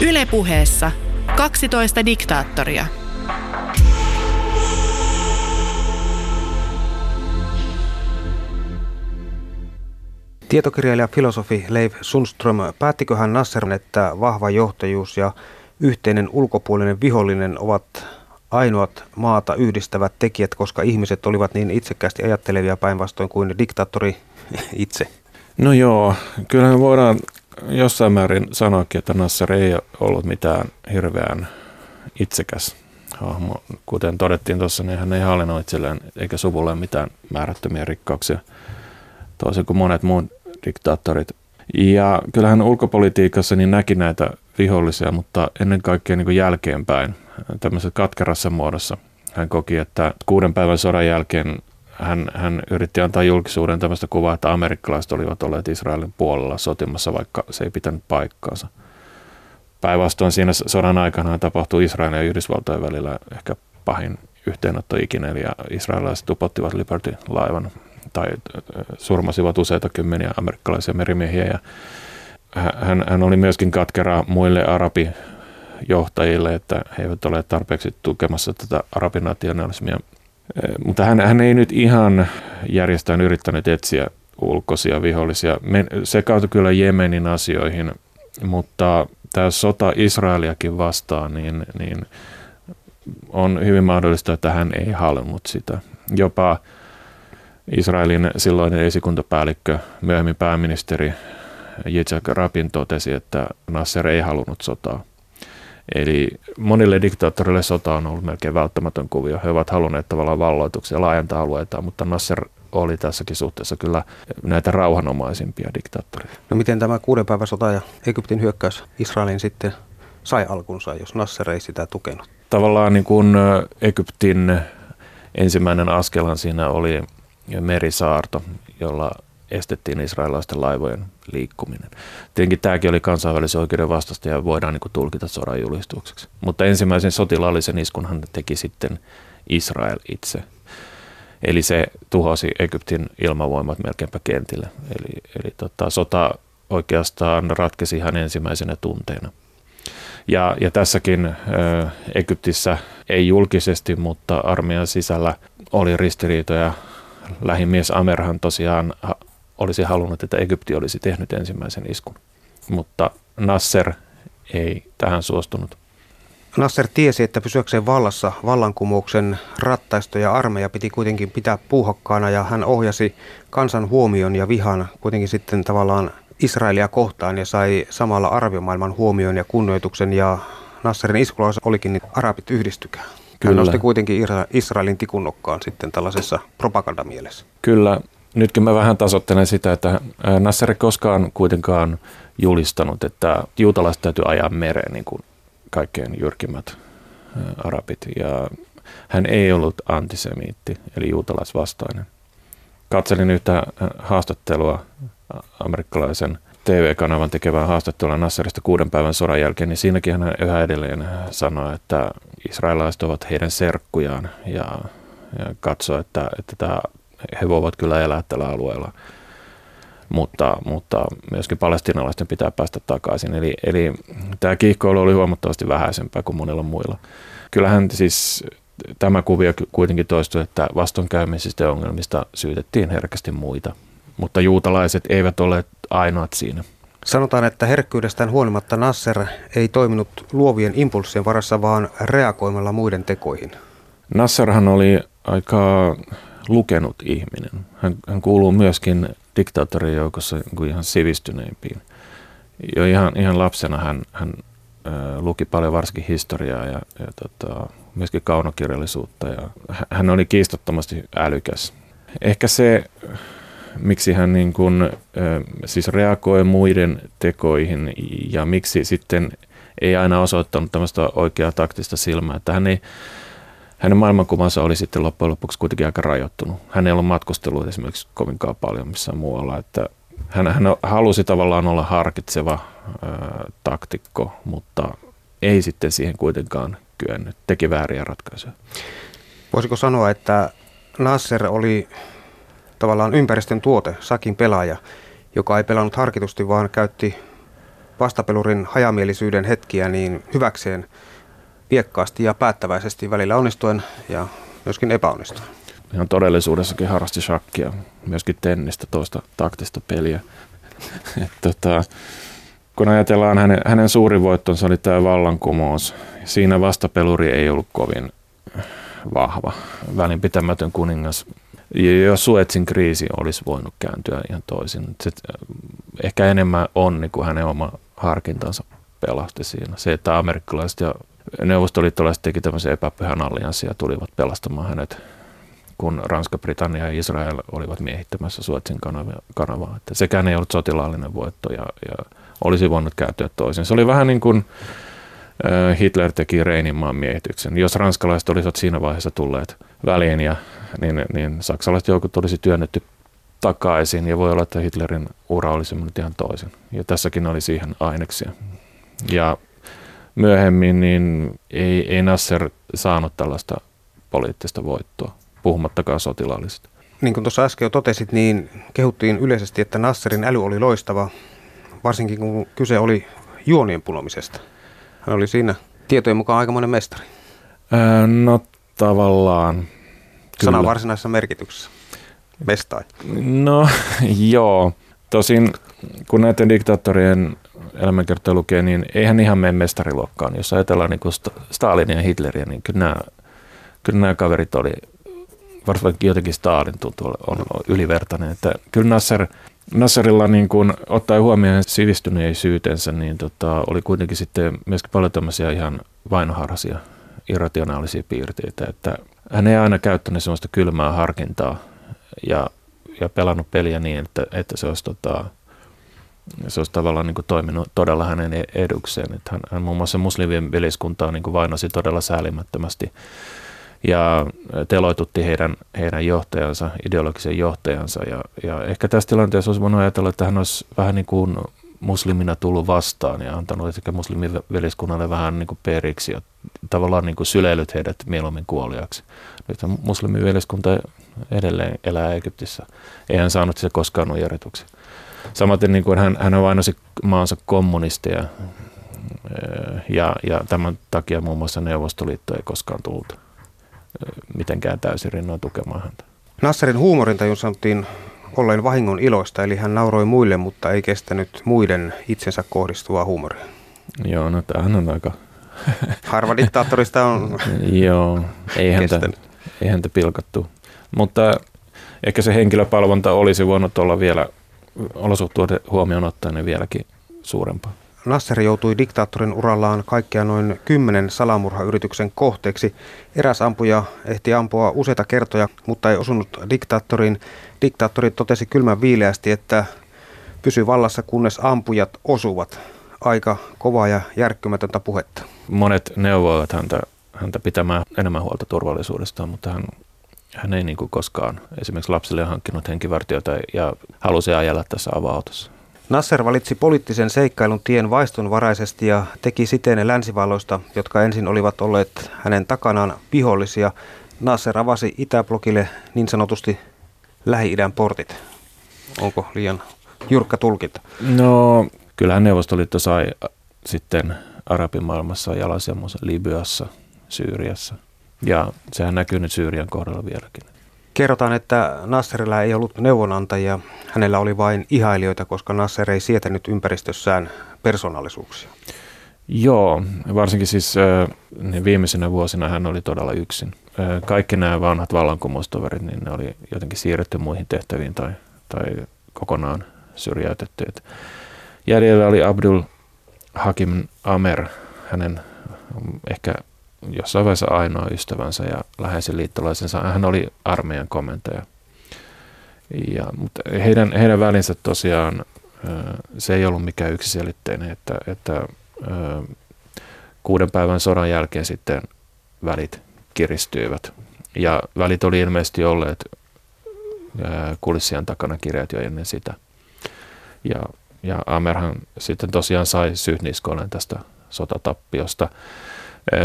Yle Puheessa kaksitoista diktaattoria. Tietokirjailija filosofi Leif Sundström, päättiköhän Nasser, että vahva johtajuus ja yhteinen ulkopuolinen vihollinen ovat ainoat maata yhdistävät tekijät, koska ihmiset olivat niin itsekkäästi ajattelevia päinvastoin kuin diktaattori itse? No joo, kyllähän voidaan jossain määrin sanoakin, että Nasser ei ollut mitään hirveän itsekäs hahmo. Kuten todettiin tuossa, niin hän ei hallinnut itselleen eikä suvulle mitään määrättömiä rikkauksia, toisin kuin monet muut diktaattorit. Ja kyllähän ulkopolitiikassa niin näki näitä vihollisia, mutta ennen kaikkea niin kuin jälkeenpäin, tämmöisessä katkerassa muodossa. Hän koki, että kuuden päivän sodan jälkeen hän, hän yritti antaa julkisuuden tämmöistä kuvaa, että amerikkalaiset olivat olleet Israelin puolella sotimassa, vaikka se ei pitänyt paikkaansa. Päinvastoin siinä sodan aikana tapahtui Israelin ja Yhdysvaltojen välillä ehkä pahin yhteenotto ikinä, eli israelilaiset upottivat Liberty-laivan tai surmasivat useita kymmeniä amerikkalaisia merimiehiä. Ja hän, hän oli myöskin katkeraa muille arabijohtajille, että he eivät ole tarpeeksi tukemassa tätä arabinationalismia. Mutta hän, hän ei nyt ihan järjestään yrittänyt etsiä ulkoisia vihollisia. Se kautui kyllä Jemenin asioihin, mutta tämä sota Israeliakin vastaan, niin, niin on hyvin mahdollista, että hän ei halunnut sitä. Jopa Israelin silloinen esikuntapäällikkö, myöhemmin pääministeri Yitzhak Rabin totesi, että Nasser ei halunnut sotaa. Eli monille diktaattorille sota on ollut melkein välttämätön kuvio. He ovat halunneet tavallaan valloituksia, laajentaa alueita, mutta Nasser oli tässäkin suhteessa kyllä näitä rauhanomaisimpia diktaattoreita. No miten tämä kuuden päivän sota ja Egyptin hyökkäys Israelin sitten sai alkunsa, jos Nasser ei sitä tukenut? Tavallaan niin kuin Egyptin ensimmäinen askelan siinä oli merisaarto, jolla estettiin israelilaisten laivojen liikkuminen. Tietenkin tämäkin oli kansainvälisen oikeuden vastaista ja voidaan niin kuin tulkita sodan julistukseksi. Mutta ensimmäisen sotilaallisen iskunhan teki sitten Israel itse. Eli se tuhosi Egyptin ilmavoimat melkeinpä kentillä. Eli, eli tota, sota oikeastaan ratkesi ihan ensimmäisenä tunteena. Ja, ja tässäkin ö, Egyptissä ei julkisesti, mutta armeijan sisällä oli ristiriitoja. Lähimies Amerhan tosiaan olisi halunnut, että Egypti olisi tehnyt ensimmäisen iskun, mutta Nasser ei tähän suostunut. Nasser tiesi, että pysyäkseen vallassa vallankumouksen rattaisto ja armeija piti kuitenkin pitää puuhakkaana ja hän ohjasi kansan huomion ja vihan kuitenkin sitten tavallaan Israelia kohtaan ja sai samalla arabimaailman huomion ja kunnioituksen ja Nasserin iskulaus olikin, niin arabit yhdistykää. Hän nosti kuitenkin Israelin tikun nokkaan sitten tällaisessa propagandamielessä. Kyllä, Nytkin mä vähän tasoittelen sitä, että Nasser ei koskaan kuitenkaan julistanut, että juutalaiset täytyy ajaa mereen niin kuin kaikkein jyrkimmät arabit. Ja hän ei ollut antisemiitti, eli juutalaisvastainen. Katselin yhtä haastattelua amerikkalaisen T V-kanavan tekevää haastattelua Nasserista kuuden päivän sodan jälkeen, niin siinäkin hän yhä edelleen sanoi, että israelilaiset ovat heidän serkkujaan ja, ja katsoi, että, että tämä, he voivat kyllä elää tällä alueella, mutta, mutta myöskin palestiinalaisten pitää päästä takaisin. Eli, eli tämä kiihkoilu oli huomattavasti vähäisempää kuin monilla muilla. Kyllähän siis tämä kuvio kuitenkin toistui, että vastoinkäymisistä ja ongelmista syytettiin herkästi muita, mutta juutalaiset eivät ole ainoat siinä. Sanotaan, että herkkyydestään huolimatta Nasser ei toiminut luovien impulssien varassa, vaan reagoimalla muiden tekoihin. Nasserhan oli aika lukenut ihminen. Hän, hän kuuluu myöskin diktaattorien joukossa ihan sivistyneimpiin. Jo ihan, ihan lapsena hän, hän luki paljon varsinkin historiaa ja, ja tota, myöskin kaunokirjallisuutta. Ja hän oli kiistattomasti älykäs. Ehkä se, miksi hän niin kuin, siis reagoi muiden tekoihin ja miksi sitten ei aina osoittanut tällaista oikeaa taktista silmää, että hän ei, hänen maailmankuvansa oli sitten loppujen lopuksi kuitenkin aika rajoittunut. Hän ei ollut matkustellut esimerkiksi kovinkaan paljon missään muualla. Että hän, hän halusi tavallaan olla harkitseva ää, taktikko, mutta ei sitten siihen kuitenkaan kyennyt. Teki vääriä ratkaisuja. Voisiko sanoa, että Nasser oli tavallaan ympäristön tuote, sakin pelaaja, joka ei pelannut harkitusti, vaan käytti vastapelurin hajamielisyyden hetkiä niin hyväkseen viekkaasti ja päättäväisesti, välillä onnistuen ja myöskin epäonnistuen. Ihan todellisuudessakin harrasti shakkia, myöskin tennistä, toista taktista peliä. Et tota, kun ajatellaan, hänen, hänen suurin voittonsa oli tämä vallankumous. Siinä vastapeluri ei ollut kovin vahva, välinpitämätön kuningas. Ja Suetsin kriisi olisi voinut kääntyä ihan toisin. Se, ehkä enemmän onni kuin hänen oma harkintansa pelasti siinä. Se, että amerikkalaiset ja neuvostoliittolaiset teki tämmöisen epäpyhän allianssin ja tulivat pelastamaan hänet, kun Ranska, Britannia ja Israel olivat miehittämässä Suetsin kanavaa. Että sekään ei ollut sotilaallinen voitto ja, ja olisi voinut kääntyä toisin. Se oli vähän niin kuin Hitler teki Reininmaan miehityksen. Jos ranskalaiset olisivat siinä vaiheessa tulleet väliin, ja, niin, niin saksalaiset joukot olisi työnnetty takaisin ja voi olla, että Hitlerin ura olisi mennyt ihan toisin. Ja tässäkin oli siihen aineksia. Ja myöhemmin niin ei, ei Nasser saanut tällaista poliittista voittoa, puhumattakaan sotilaallisista. Niin kuin tuossa äsken jo totesit, niin kehuttiin yleisesti, että Nasserin äly oli loistava, varsinkin kun kyse oli juonien punomisesta. Hän oli siinä tietojen mukaan aikamoinen mestari. Öö, no tavallaan. Sanan varsinaisessa merkityksessä. Mestari. No joo. Tosin kun näiden diktaattorien elämänkertoja lukee, niin eihän ihan mene mestariluokkaan. Jos ajatellaan niin kuin Stalinia ja Hitleriä, niin kyllä nämä, kyllä nämä kaverit oli, varsinkin jotenkin Stalin tuntuu, on ylivertainen. Että kyllä Nasser, Nasserilla niin kuin, ottaen huomioon sivistyneisyytensä, niin tota, oli kuitenkin sitten myöskin paljon tämmöisiä ihan vainoharhaisia, irrationaalisia piirteitä. Että hän ei aina käyttänyt semmoista kylmää harkintaa ja, ja pelannut peliä niin, että, että se olisi tota, se olisi tavallaan niin kuin toiminut todella hänen edukseen. Että hän, hän muun muassa muslimien veljeskuntaa niin kuin vainosi todella säälimättömästi ja teloitutti heidän, heidän johtajansa, ideologisen johtajansa. Ja, ja ehkä tässä tilanteessa olisi voinut ajatella, että hän olisi vähän niin kuin muslimina tullut vastaan ja antanut muslimien veljeskunnalle vähän niin kuin periksi ja tavallaan niin kuin syleillyt heidät mieluummin kuoliaksi. Nyt muslimien veljeskunta edelleen elää Egyptissä. Ei hän saanut sitä koskaan nujerretuksi. Samaten niin kuin hän, hän vainosi maansa kommunisteja ja, ja tämän takia muun muassa Neuvostoliitto ei koskaan tullut mitenkään täysin rinnoin tukemaan häntä. Nasserin huumorintajun sanottiin olleen vahingon iloista, eli hän nauroi muille, mutta ei kestänyt muiden itsensä kohdistuvaa huumoria. Joo, no tämähän on aika... Harva diktaattorista on Joo, ei häntä, ei häntä pilkattu. Mutta ehkä se henkilöpalvonta olisi voinut olla vielä olosuhteet huomioon ottaen vieläkin suurempaa. Nasser joutui diktaattorin urallaan kaikkea noin kymmenen salamurhayrityksen kohteeksi. Eräs ampuja ehti ampua useita kertoja, mutta ei osunut diktaattoriin. Diktaattori totesi kylmän viileästi, että pysy vallassa, kunnes ampujat osuvat. Aika kovaa ja järkkymätöntä puhetta. Monet neuvoivat häntä, häntä pitämään enemmän huolta turvallisuudestaan, mutta hän, hän ei niin kuin koskaan esimerkiksi lapsille hankkinut henkivartijoita ja halusi ajella tässä ava-autossa. Nasser valitsi poliittisen seikkailun tien vaistonvaraisesti ja teki siten länsivalloista, jotka ensin olivat olleet hänen takanaan, vihollisia. Nasser avasi Itäblokille niin sanotusti Lähi-idän portit. Onko liian jyrkkä tulkinta? No, kyllähän Neuvostoliitto sai sitten arabimaailmassa jalansijansa Libyassa, Syyriassa. Ja sehän näkyy nyt Syyrian kohdalla vieläkin. Kerrotaan, että Nasserilla ei ollut neuvonantajia, hänellä oli vain ihailijoita, koska Nasser ei sietänyt ympäristössään persoonallisuuksia. Joo, varsinkin siis viimeisenä vuosina hän oli todella yksin. Kaikki nämä vanhat vallankumoustoverit, niin ne oli jotenkin siirretty muihin tehtäviin tai, tai kokonaan syrjäytetty. Jäljellä oli Abdul Hakim Amer, hänen ehkä jossain vaiheessa ainoa ystävänsä ja läheisen liittolaisensa. Hän oli armeijan komentaja. Ja, mutta heidän, heidän välinsä tosiaan, se ei ollut mikään yksiselitteinen, että, että kuuden päivän sodan jälkeen sitten välit kiristyivät. Ja välit oli ilmeisesti olleet kulissien takana kirjat jo ennen sitä. Ja, ja Amerhan sitten tosiaan sai syyt niskoilleen tästä sotatappiosta.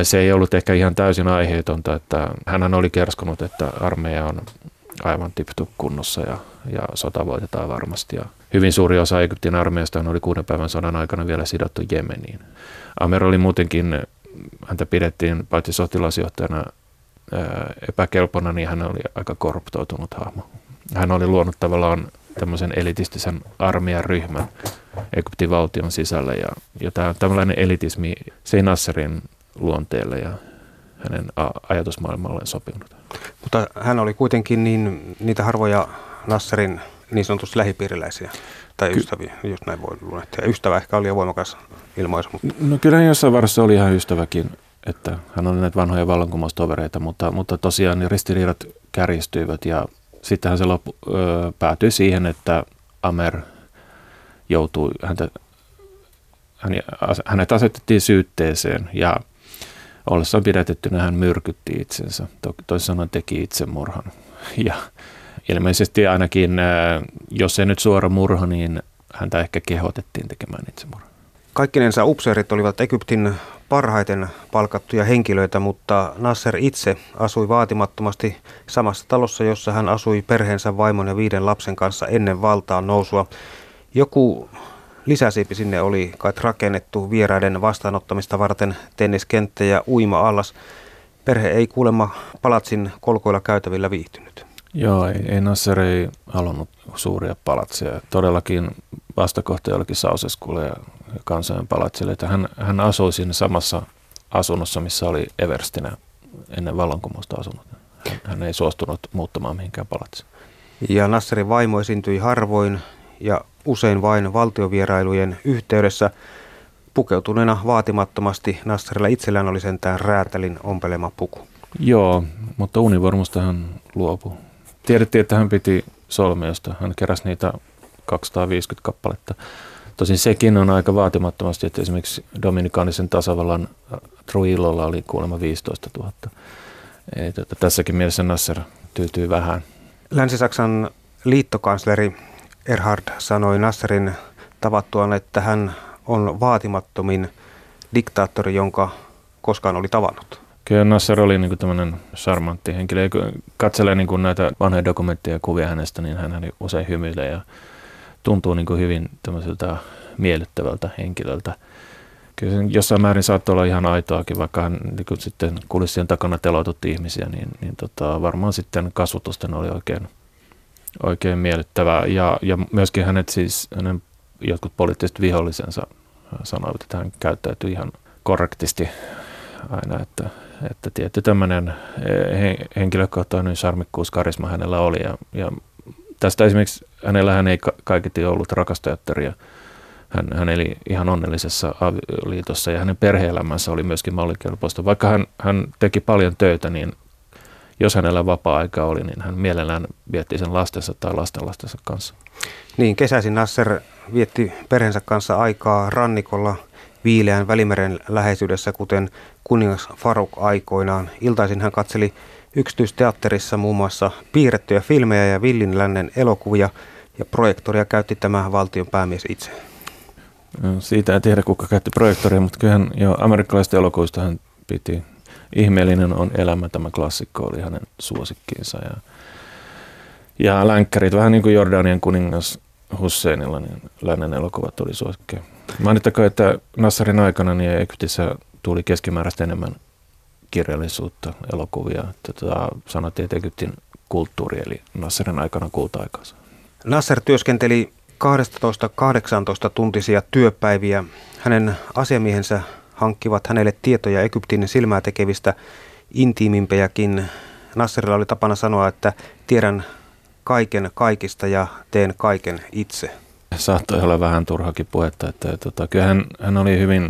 Se ei ollut ehkä ihan täysin aiheetonta, että hänhän oli kerskonut, että armeija on aivan tip-top kunnossa ja, ja sota voitetaan varmasti. Ja hyvin suuri osa Egyptin armeijasta oli kuuden päivän sodan aikana vielä sidottu Jemeniin. Amer oli muutenkin, häntä pidettiin paitsi sotilasjohtajana epäkelpona, niin hän oli aika korruptoitunut hahmo. Hän oli luonut tavallaan tämmöisen elitistisen armeijan ryhmän Egyptin valtion sisällä ja, ja tämmöinen elitismi se Nasserin luonteelle ja hänen ajatusmaailmalleen sopinut. Mutta hän oli kuitenkin niin, niitä harvoja Nasserin niin sanotusti lähipiiriläisiä tai Ky- ystäviä, jos näin voi luonnehtia. Ystävä ehkä oli jo voimakas ilmaisu. Mutta. No kyllä jossain varassa oli ihan ystäväkin, että hän oli näitä vanhoja vallankumoustovereita, mutta, mutta tosiaan niin ristiriidat kärjistyivät ja sittenhän se loppu, ö, päätyi siihen, että Amer joutui, häntä, hän, hänet asetettiin syytteeseen ja ollessaan pidätettynä hän myrkytti itsensä, toisin sanoen teki itsemurhan. Ja ilmeisesti ainakin, jos ei nyt suora murha, niin häntä ehkä kehotettiin tekemään itsemurhan. Kaikkinensa upseerit olivat Egyptin parhaiten palkattuja henkilöitä, mutta Nasser itse asui vaatimattomasti samassa talossa, jossa hän asui perheensä vaimon ja viiden lapsen kanssa ennen valtaan nousua. Joku lisäsiipi sinne oli kai rakennettu vieraiden vastaanottamista varten, tenniskenttä ja uima-allas. Perhe ei kuulemma palatsin kolkoilla käytävillä viihtynyt. Joo, ei, ei Nasser ei halunnut suuria palatsia. Todellakin vastakohta jollekin Sauseskulle ja kansojen palatsille. Hän, hän asui siinä samassa asunnossa, missä oli everstinä ennen vallankumousta asunut. Hän ei suostunut muuttamaan mihinkään palatsiin. Ja Nasserin vaimo esiintyi harvoin ja usein vain valtiovierailujen yhteydessä. Pukeutuneena vaatimattomasti Nasserilla itsellään oli sentään räätälin ompelema puku. Joo, mutta univormusta hän luopui. Tiedettiin, että hän piti solmiosta. Hän keräsi niitä kaksisataaviisikymmentä kappaletta. Tosin sekin on aika vaatimattomasti, että esimerkiksi Dominikaanisen tasavallan Truillolla oli kuulemma viisitoistatuhatta. Ei, tuota, tässäkin mielessä Nasser tyytyy vähän. Länsi-Saksan liittokansleri Erhard sanoi Nasserin tavattuaan, että hän on vaatimattomin diktaattori, jonka koskaan oli tavannut. Kyllä Nasser oli niin kuin tämmöinen charmantti henkilö. Katselee niin kuin näitä vanhoja dokumentteja ja kuvia hänestä, niin hän usein hymyilee ja tuntuu niin kuin hyvin tämmöiseltä miellyttävältä henkilöltä. Kyllä jossain määrin saattoi olla ihan aitoakin, vaikka hän niin kuin sitten kulissien takana teloitutti ihmisiä, niin, niin tota, varmaan sitten kasvotusten oli oikein. Oikein miellyttävää. Ja, ja myöskin hänet siis, hänen jotkut poliittiset vihollisensa sanoivat, että hän käyttäytyi ihan korrektisti aina, että, että tietty tämmöinen henkilökohtainen charmikkuus, karisma hänellä oli. Ja, ja tästä esimerkiksi hänellä hän ei kaiketi ollut rakastajattaria, Hän, hän eli ihan onnellisessa avioliitossa ja hänen perhe-elämänsä oli myöskin mallikelpoista. Vaikka hän, hän teki paljon töitä, niin jos hänellä vapaa-aikaa oli, niin hän mielellään vietti sen lastensa tai lastenlastensa kanssa. Niin, kesäisin Nasser vietti perheensä kanssa aikaa rannikolla viileän Välimeren läheisyydessä, kuten kuningas Farouk aikoinaan. Iltaisin hän katseli yksityisteatterissa muun muassa piirrettyjä filmejä ja villin lännen elokuvia, ja projektoria käytti tämä valtion päämies itse. Siitä en tiedä, kuka käytti projektoria, mutta kyllähän jo amerikkalaisista elokuvista hän piti. Ihmeellinen on elämä, tämä klassikko oli hänen suosikkiinsa. Ja, ja länkkärit, vähän niin kuin Jordanian kuningas Husseinilla, niin lännen elokuvat oli suosikkeja. Mainittakoon, että Nasserin aikana niin Egyptissä tuli keskimääräistä enemmän kirjallisuutta, elokuvia. Tätä sanottiin Egyptin kulttuuri, eli Nasserin aikana kulta-aikansa. Nasser työskenteli kaksitoista kahdeksantoista tuntisia työpäiviä. Hänen asiamiehensä hankkivat hänelle tietoja Egyptin silmää tekevistä intiimimpiäkin. Nasserilla oli tapana sanoa, että tiedän kaiken kaikista ja teen kaiken itse. Saattoi olla vähän turhakin puhetta, että tota, kyllähän hän oli hyvin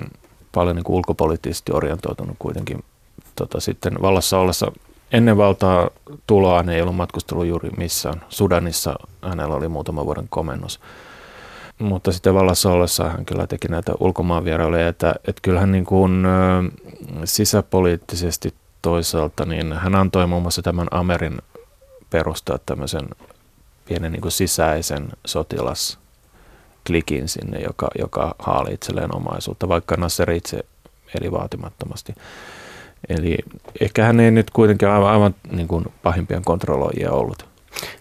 paljon niin kuin ulkopoliittisesti orientoitunut kuitenkin tota, sitten vallassa ollessa. Ennen valtaa tuloa ei ollut matkustellut juuri missään. Sudanissa hänellä oli muutama vuoden komennus. Mutta sitten vallassa ollessa hän kyllä teki näitä ulkomaanvierailuja, että, että kyllähän niin kuin sisäpoliittisesti toisaalta, niin hän antoi muun muassa tämän Amerin perustaa tämmöisen pienen niin kuin sisäisen sotilasklikin sinne, joka, joka haali itselleen omaisuutta, vaikka Nasser itse eli vaatimattomasti. Eli ehkä hän ei nyt kuitenkin aivan, aivan niin kuin pahimpien kontrolloijia ollut.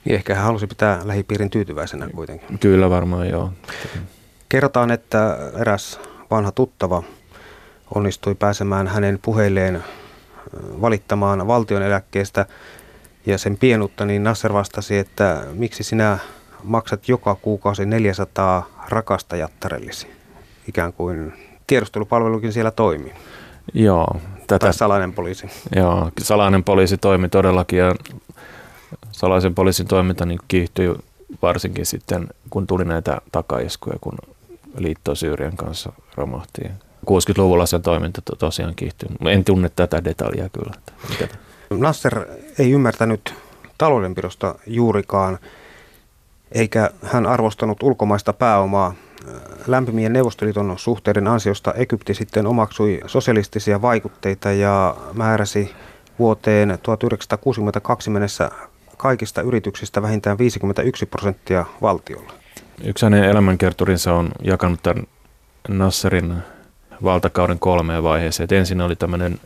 Niin ehkä hän halusi pitää lähipiirin tyytyväisenä kuitenkin. Kyllä varmaan, joo. Kerrotaan, että eräs vanha tuttava onnistui pääsemään hänen puheilleen valittamaan valtion eläkkeestä ja sen pienuutta, niin Nasser vastasi, että miksi sinä maksat joka kuukausi neljäsataa rakastajattarellisi? Ikään kuin tiedustelupalvelukin siellä toimii. Joo. Tätä, tai salainen poliisi. Joo, salainen poliisi toimi todellakin ja salaisen poliisin toiminta niin kiihtyi varsinkin sitten, kun tuli näitä takaiskuja, kun liitto Syyrian kanssa romahti. kuusikymmentäluvulla sen toiminta tosiaan kiihtyi. En tunne tätä detaljia kyllä. Nasser ei ymmärtänyt taloudenpidosta juurikaan, eikä hän arvostanut ulkomaista pääomaa. Lämpimien Neuvostoliiton suhteiden ansiosta Egypti sitten omaksui sosialistisia vaikutteita ja määräsi vuoteen tuhatyhdeksänsataakuusikymmentäkaksi mennessä kaikista yrityksistä vähintään viisikymmentäyksi prosenttia valtiolla. Yksi hänen elämänkerturinsa on jakanut tämän Nasserin valtakauden kolmeen vaiheeseen. Et ensin oli tämmöinen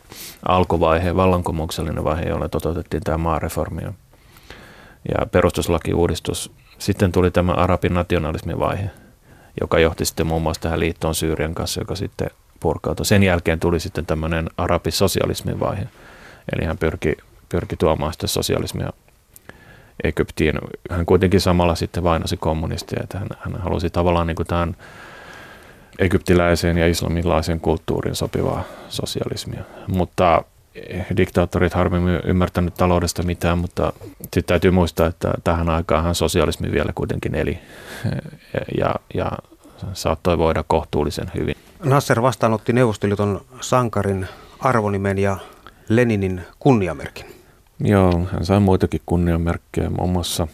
alkuvaihe, vallankumouksellinen vaihe, jolla toteutettiin tämä maareformi ja perustuslakiuudistus. Sitten tuli tämä arabin nationalismin vaihe, joka johti sitten muun muassa tähän liittoon Syyrian kanssa, joka sitten purkautui. Sen jälkeen tuli sitten tämmöinen arabisosialismin vaihe, eli hän pyrki, pyrki tuomaan sitten sosialismia Egyptiin. Hän kuitenkin samalla sitten vainosi kommunisteja, että hän, hän halusi tavallaan niin kuin tämän egyptiläiseen ja islamilaiseen kulttuuriin sopivaa sosialismia. Mutta diktaattorit harvemmin ymmärtänyt taloudesta mitään, mutta sitten täytyy muistaa, että tähän aikaan sosialismi vielä kuitenkin eli ja, ja saattoi voida kohtuullisen hyvin. Nasser vastaanotti Neuvostoliiton sankarin arvonimen ja Leninin kunniamerkin. Joo, hän sai muitakin kunniamerkkejä. Muun muassa vuonna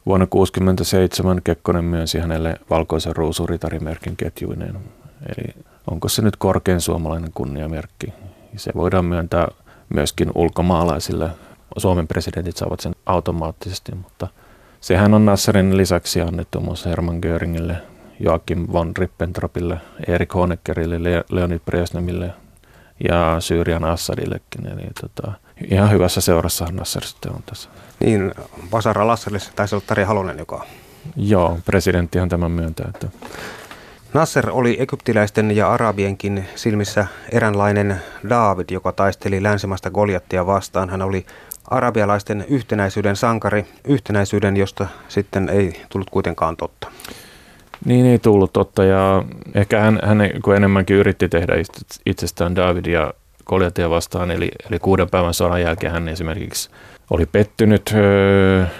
tuhatyhdeksänsataakuusikymmentäseitsemän Kekkonen myönsi hänelle valkoisen ruusuritarimerkin ketjuineen. Eli onko se nyt korkein suomalainen kunniamerkki? Se voidaan myöntää myöskin ulkomaalaisille. Suomen presidentit saavat sen automaattisesti, mutta sehän on Nasserin lisäksi annettu muun muassa Hermann Göringille, Joachim von Ribbentropille, Erich Honeckerille, Leonid Brezhneville ja Syyrian Assadillekin. Eli tota, ihan hyvässä seurassa Nasser sitten on tässä. Niin, Basar al-Assadissa taisi olla Tarja Halonen, joka Joo, presidenttihan tämän myöntää. Että Nasser oli egyptiläisten ja arabienkin silmissä eräänlainen Daavid, joka taisteli länsimaista Goliattia vastaan. Hän oli arabialaisten yhtenäisyyden sankari, yhtenäisyyden, josta sitten ei tullut kuitenkaan totta. Niin, ei tullut totta ja ehkä hän, hän kun enemmänkin yritti tehdä itsestään Daavidia Goliatia vastaan, eli, eli kuuden päivän sodan jälkeen hän esimerkiksi oli pettynyt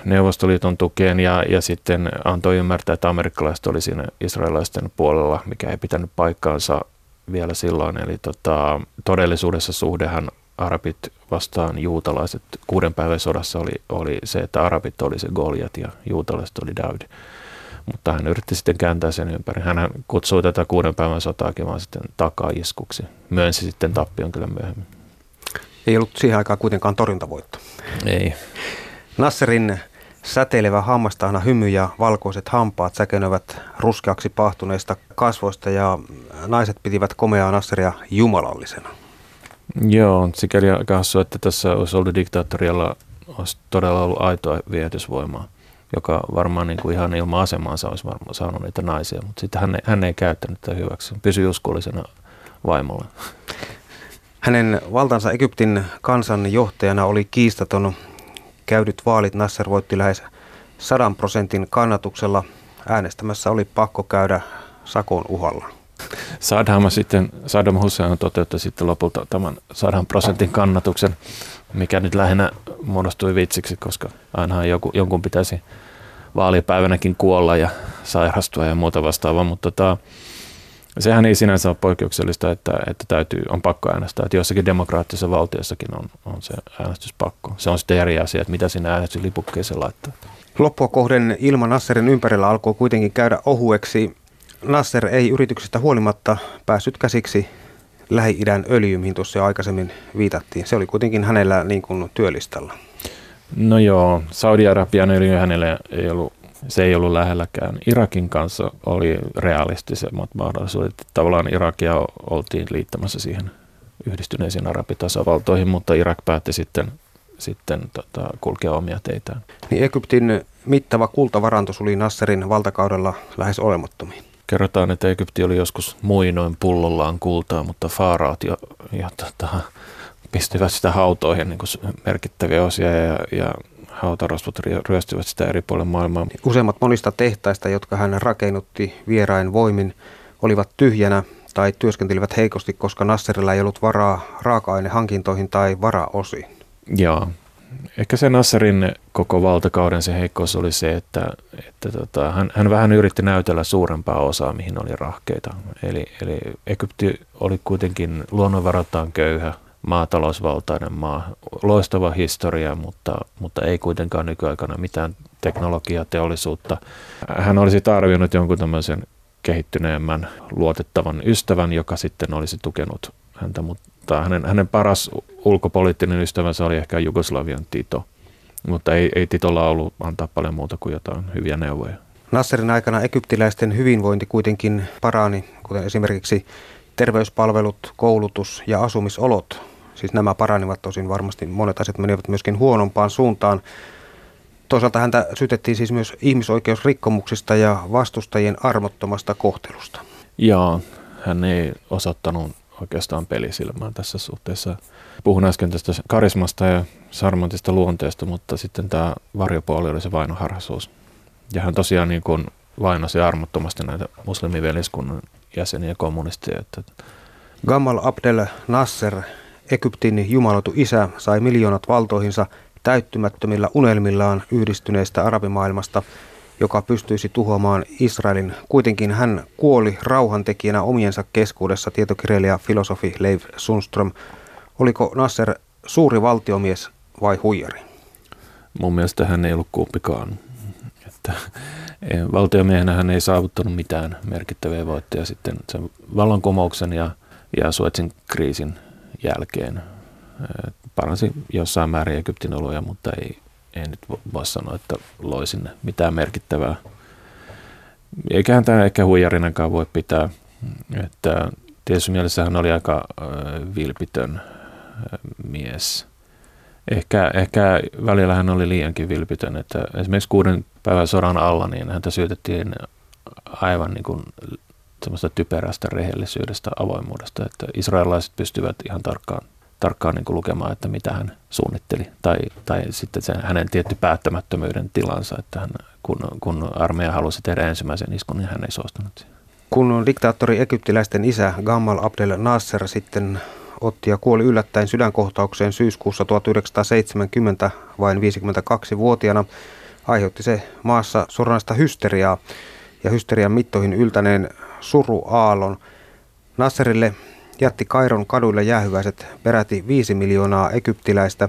Neuvostoliiton tukeen ja, ja sitten antoi ymmärtää, että amerikkalaiset oli siinä israelaisten puolella, mikä ei pitänyt paikkaansa vielä silloin. Eli tota, todellisuudessa suhdehan arabit vastaan juutalaiset kuuden päivän sodassa oli, oli se, että arabit oli se Goljat ja juutalaiset oli David. Mutta hän yritti sitten kääntää sen ympäri. Hän kutsui tätä kuuden päivän sotaakin vaan sitten takaiskuksi. Myönsi sitten tappion kyllä myöhemmin. Ei ollut siihen aikaan kuitenkaan torjuntavoitto. Ei. Nasserin säteilevä hammastahna hymy ja valkoiset hampaat säkenövät ruskeaksi pahtuneista kasvoista ja naiset pitivät komeaa Nasseria jumalallisena. Joo, sikäli aika hassua, että tässä olisi ollut diktaattorialla olisi todella ollut aitoa viehätysvoimaa, joka varmaan niin kuin ihan ilman asemaansa olisi varmaan saanut niitä naisia, mutta sitten hän, hän ei käyttänyt tätä hyväksi. Pysyi uskollisena vaimolla. Hänen valtansa Egyptin kansan johtajana oli kiistaton. Käydyt vaalit Nasser voitti lähes sadan prosentin kannatuksella. Äänestämässä oli pakko käydä sakon uhalla. Saddam, sitten, Saddam Hussein toteutti sitten lopulta tämän sadan prosentin kannatuksen, mikä nyt lähinnä muodostui vitsiksi, koska ainahan joku, jonkun pitäisi vaalipäivänäkin kuolla ja sairastua ja muuta vastaavaa, mutta tota, sehän ei sinänsä ole poikkeuksellista, että, että täytyy, on pakko äänestää. Että jossakin demokraattisessa valtiossakin on, on se äänestyspakko. Se on sitten eri asia, että mitä sinä äänestyslipukkeeseen laittaa. Loppua kohden ilma Nasserin ympärillä alkoi kuitenkin käydä ohueksi. Nasser ei yrityksestä huolimatta päässyt käsiksi Lähi-idän öljyyn, mihin tuossa jo aikaisemmin viitattiin. Se oli kuitenkin hänellä niin kuin työlistalla. No joo, Saudi-Arabian öljy hänellä ei ollut. Se ei ollut lähelläkään. Irakin kanssa oli realistisemmat mahdollisuudet. Tavallaan Irakia oltiin liittämässä siihen Yhdistyneisiin arabitasavaltoihin, mutta Irak päätti sitten, sitten tota, kulkea omia teitään. Niin Egyptin mittava kultavaranto suli Nasserin valtakaudella lähes olemattomiin. Kerrotaan, että Egypti oli joskus muinoin pullollaan kultaa, mutta faaraat jo, jo tota, pistivät sitä hautoihin niin kuin merkittäviä osia ja, ja hautarosvot ryöstyvät sitä eri puolilla maailmaa. Useimmat monista tehtaista, jotka hän rakennutti vierain voimin, olivat tyhjänä tai työskentelivät heikosti, koska Nasserilla ei ollut varaa raaka-ainehankintoihin tai varaosiin. Joo. Ehkä se Nasserin koko valtakauden se heikkous oli se, että, että tota, hän, hän vähän yritti näytellä suurempaa osaa, mihin oli rahkeita. Eli, eli Egypti oli kuitenkin luonnonvarataan köyhä. Maatalousvaltainen maa, loistava historia, mutta, mutta ei kuitenkaan nykyaikana mitään teknologiaa, teollisuutta. Hän olisi tarvinnut jonkun tämmöisen kehittyneemmän, luotettavan ystävän, joka sitten olisi tukenut häntä, mutta hänen, hänen paras ulkopoliittinen ystävänsä oli ehkä Jugoslavian Tito, mutta ei, ei Titolla ollut antaa paljon muuta kuin jotain hyviä neuvoja. Nasserin aikana egyptiläisten hyvinvointi kuitenkin parani, kuten esimerkiksi terveyspalvelut, koulutus ja asumisolot, siis nämä paranivat tosin varmasti, monet asiat menivät myöskin huonompaan suuntaan. Toisaalta häntä syytettiin siis myös ihmisoikeusrikkomuksista ja vastustajien armottomasta kohtelusta. Joo, hän ei osoittanut oikeastaan pelisilmää tässä suhteessa. Puhun äsken tästä karismasta ja sarmontista luonteesta, mutta sitten tämä varjopuoli oli se vainoharhaisuus. Ja hän tosiaan niin kuin vainosi armottomasti näitä muslimiveliskunnan jäseniä ja kommunisteja. Gamal Abdel Nasser, Egyptin jumaloitu isä, sai miljoonat valtoihinsa täyttymättömillä unelmillaan yhdistyneestä arabimaailmasta, joka pystyisi tuhoamaan Israelin. Kuitenkin hän kuoli rauhantekijänä omiensa keskuudessa, tietokirjailija filosofi Leif Sundström. Oliko Nasser suuri valtiomies vai huijari? Mun mielestä hän ei ollut kumpikaan. Että valtiomiehenä hän ei saavuttanut mitään merkittäviä voittoja sitten sen vallankumouksen ja, ja Suetsin kriisin jälkeen. Paransi jossain määrin Egyptin oloja, mutta ei, ei nyt voi sanoa, että loisin mitään merkittävää. Eiköhän tämä ehkä huijarinakaan voi pitää. Että tietysti mielessä hän oli aika vilpitön mies. Ehkä, ehkä välillä hän oli liiankin vilpitön, että esimerkiksi kuuden päivän sodan alla niin häntä syytettiin aivan niin kuin semmoista typerästä rehellisyydestä, avoimuudesta, että israelilaiset pystyvät ihan tarkkaan, tarkkaan niin kuin lukemaan, että mitä hän suunnitteli tai, tai sitten sen hänen tietty päättämättömyyden tilansa, että hän, kun, kun armeija halusi tehdä ensimmäisen iskun, niin hän ei suostunut siihen. Kun diktaattori egyptiläisten isä Gamal Abdel Nasser sitten otti ja kuoli yllättäen sydänkohtaukseen syyskuussa tuhatyhdeksänsataaseitsemänkymmentä vain viisikymmentäkaksivuotiaana. Aiheutti se maassa suoranaista hysteriaa ja hysterian mittoihin yltäneen suruaallon. Nasserille jätti Kairon kaduille jäähyväiset peräti viisi miljoonaa egyptiläistä.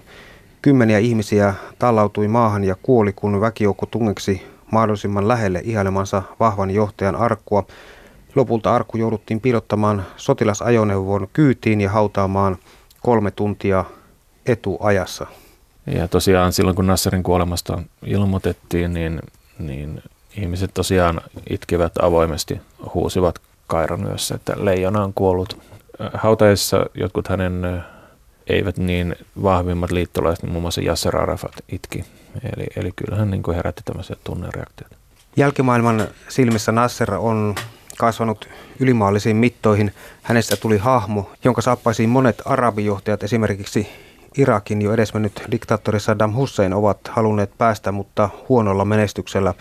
Kymmeniä ihmisiä tallautui maahan ja kuoli, kun väkijoukko tungeksi mahdollisimman lähelle ihailemansa vahvan johtajan arkkua. Lopulta arkku jouduttiin piilottamaan sotilasajoneuvon kyytiin ja hautaamaan kolme tuntia etuajassa. Ja tosiaan silloin, kun Nasserin kuolemasta ilmoitettiin, niin, niin ihmiset tosiaan itkivät avoimesti, huusivat Kairon yössä, että leijona on kuollut. Hautajaisissa jotkut hänen eivät niin vahvimmat liittolaiset, niin muun muassa Yasser Arafat itki. Eli, eli kyllähän niin kuin herätti tämmöisiä tunnereaktioita. Jälkimaailman silmissä Nasser on kasvanut ylimaallisiin mittoihin. Hänestä tuli hahmo, jonka saappaisiin monet arabijohtajat, esimerkiksi Irakin jo edesmennyt diktaattori Saddam Hussein, ovat halunneet päästä, mutta huonolla menestyksellä.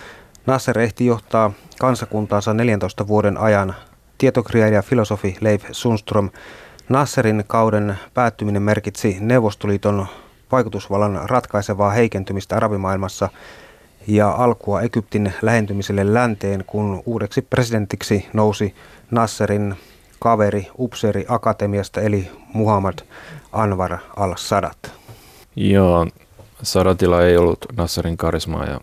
Nasser ehti johtaa kansakuntaansa neljäntoista vuoden ajan. Tietokirjailija ja filosofi Leif Sundström. Nasserin kauden päättyminen merkitsi Neuvostoliiton vaikutusvallan ratkaisevaa heikentymistä arabimaailmassa ja alkua Egyptin lähentymiselle länteen, kun uudeksi presidentiksi nousi Nasserin kaveri upseeri akatemiasta eli Muhammad Anwar al-Sadat. Joo, Sadatilla ei ollut Nasserin karismaa ja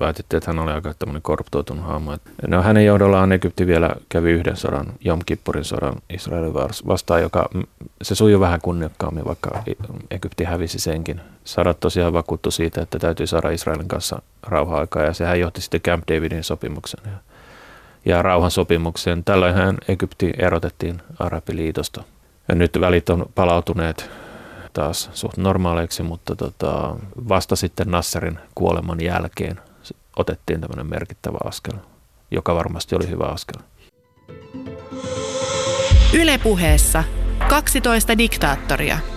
väitettiin, että hän oli aika tämmöinen korruptoitunut hahmo. No, hänen johdollaan Egypti vielä kävi yhden sodan, Jom Kippurin sodan Israelin vastaan, joka se sujui vähän kunniakkaammin, vaikka Egypti hävisi senkin. Sadat tosiaan vakuuttui siitä, että täytyy saada Israelin kanssa rauha-aikaa, ja sehän johti sitten Camp Davidin sopimuksen ja, ja rauhan sopimukseen. Tällöinhän Egypti erotettiin Arabiliitosta. Ja nyt välit on palautuneet taas suht normaaleiksi, mutta tota, vasta sitten Nasserin kuoleman jälkeen otettiin tämmöinen merkittävä askel, joka varmasti oli hyvä askel. Yle Puheessa kaksitoista diktaattoria.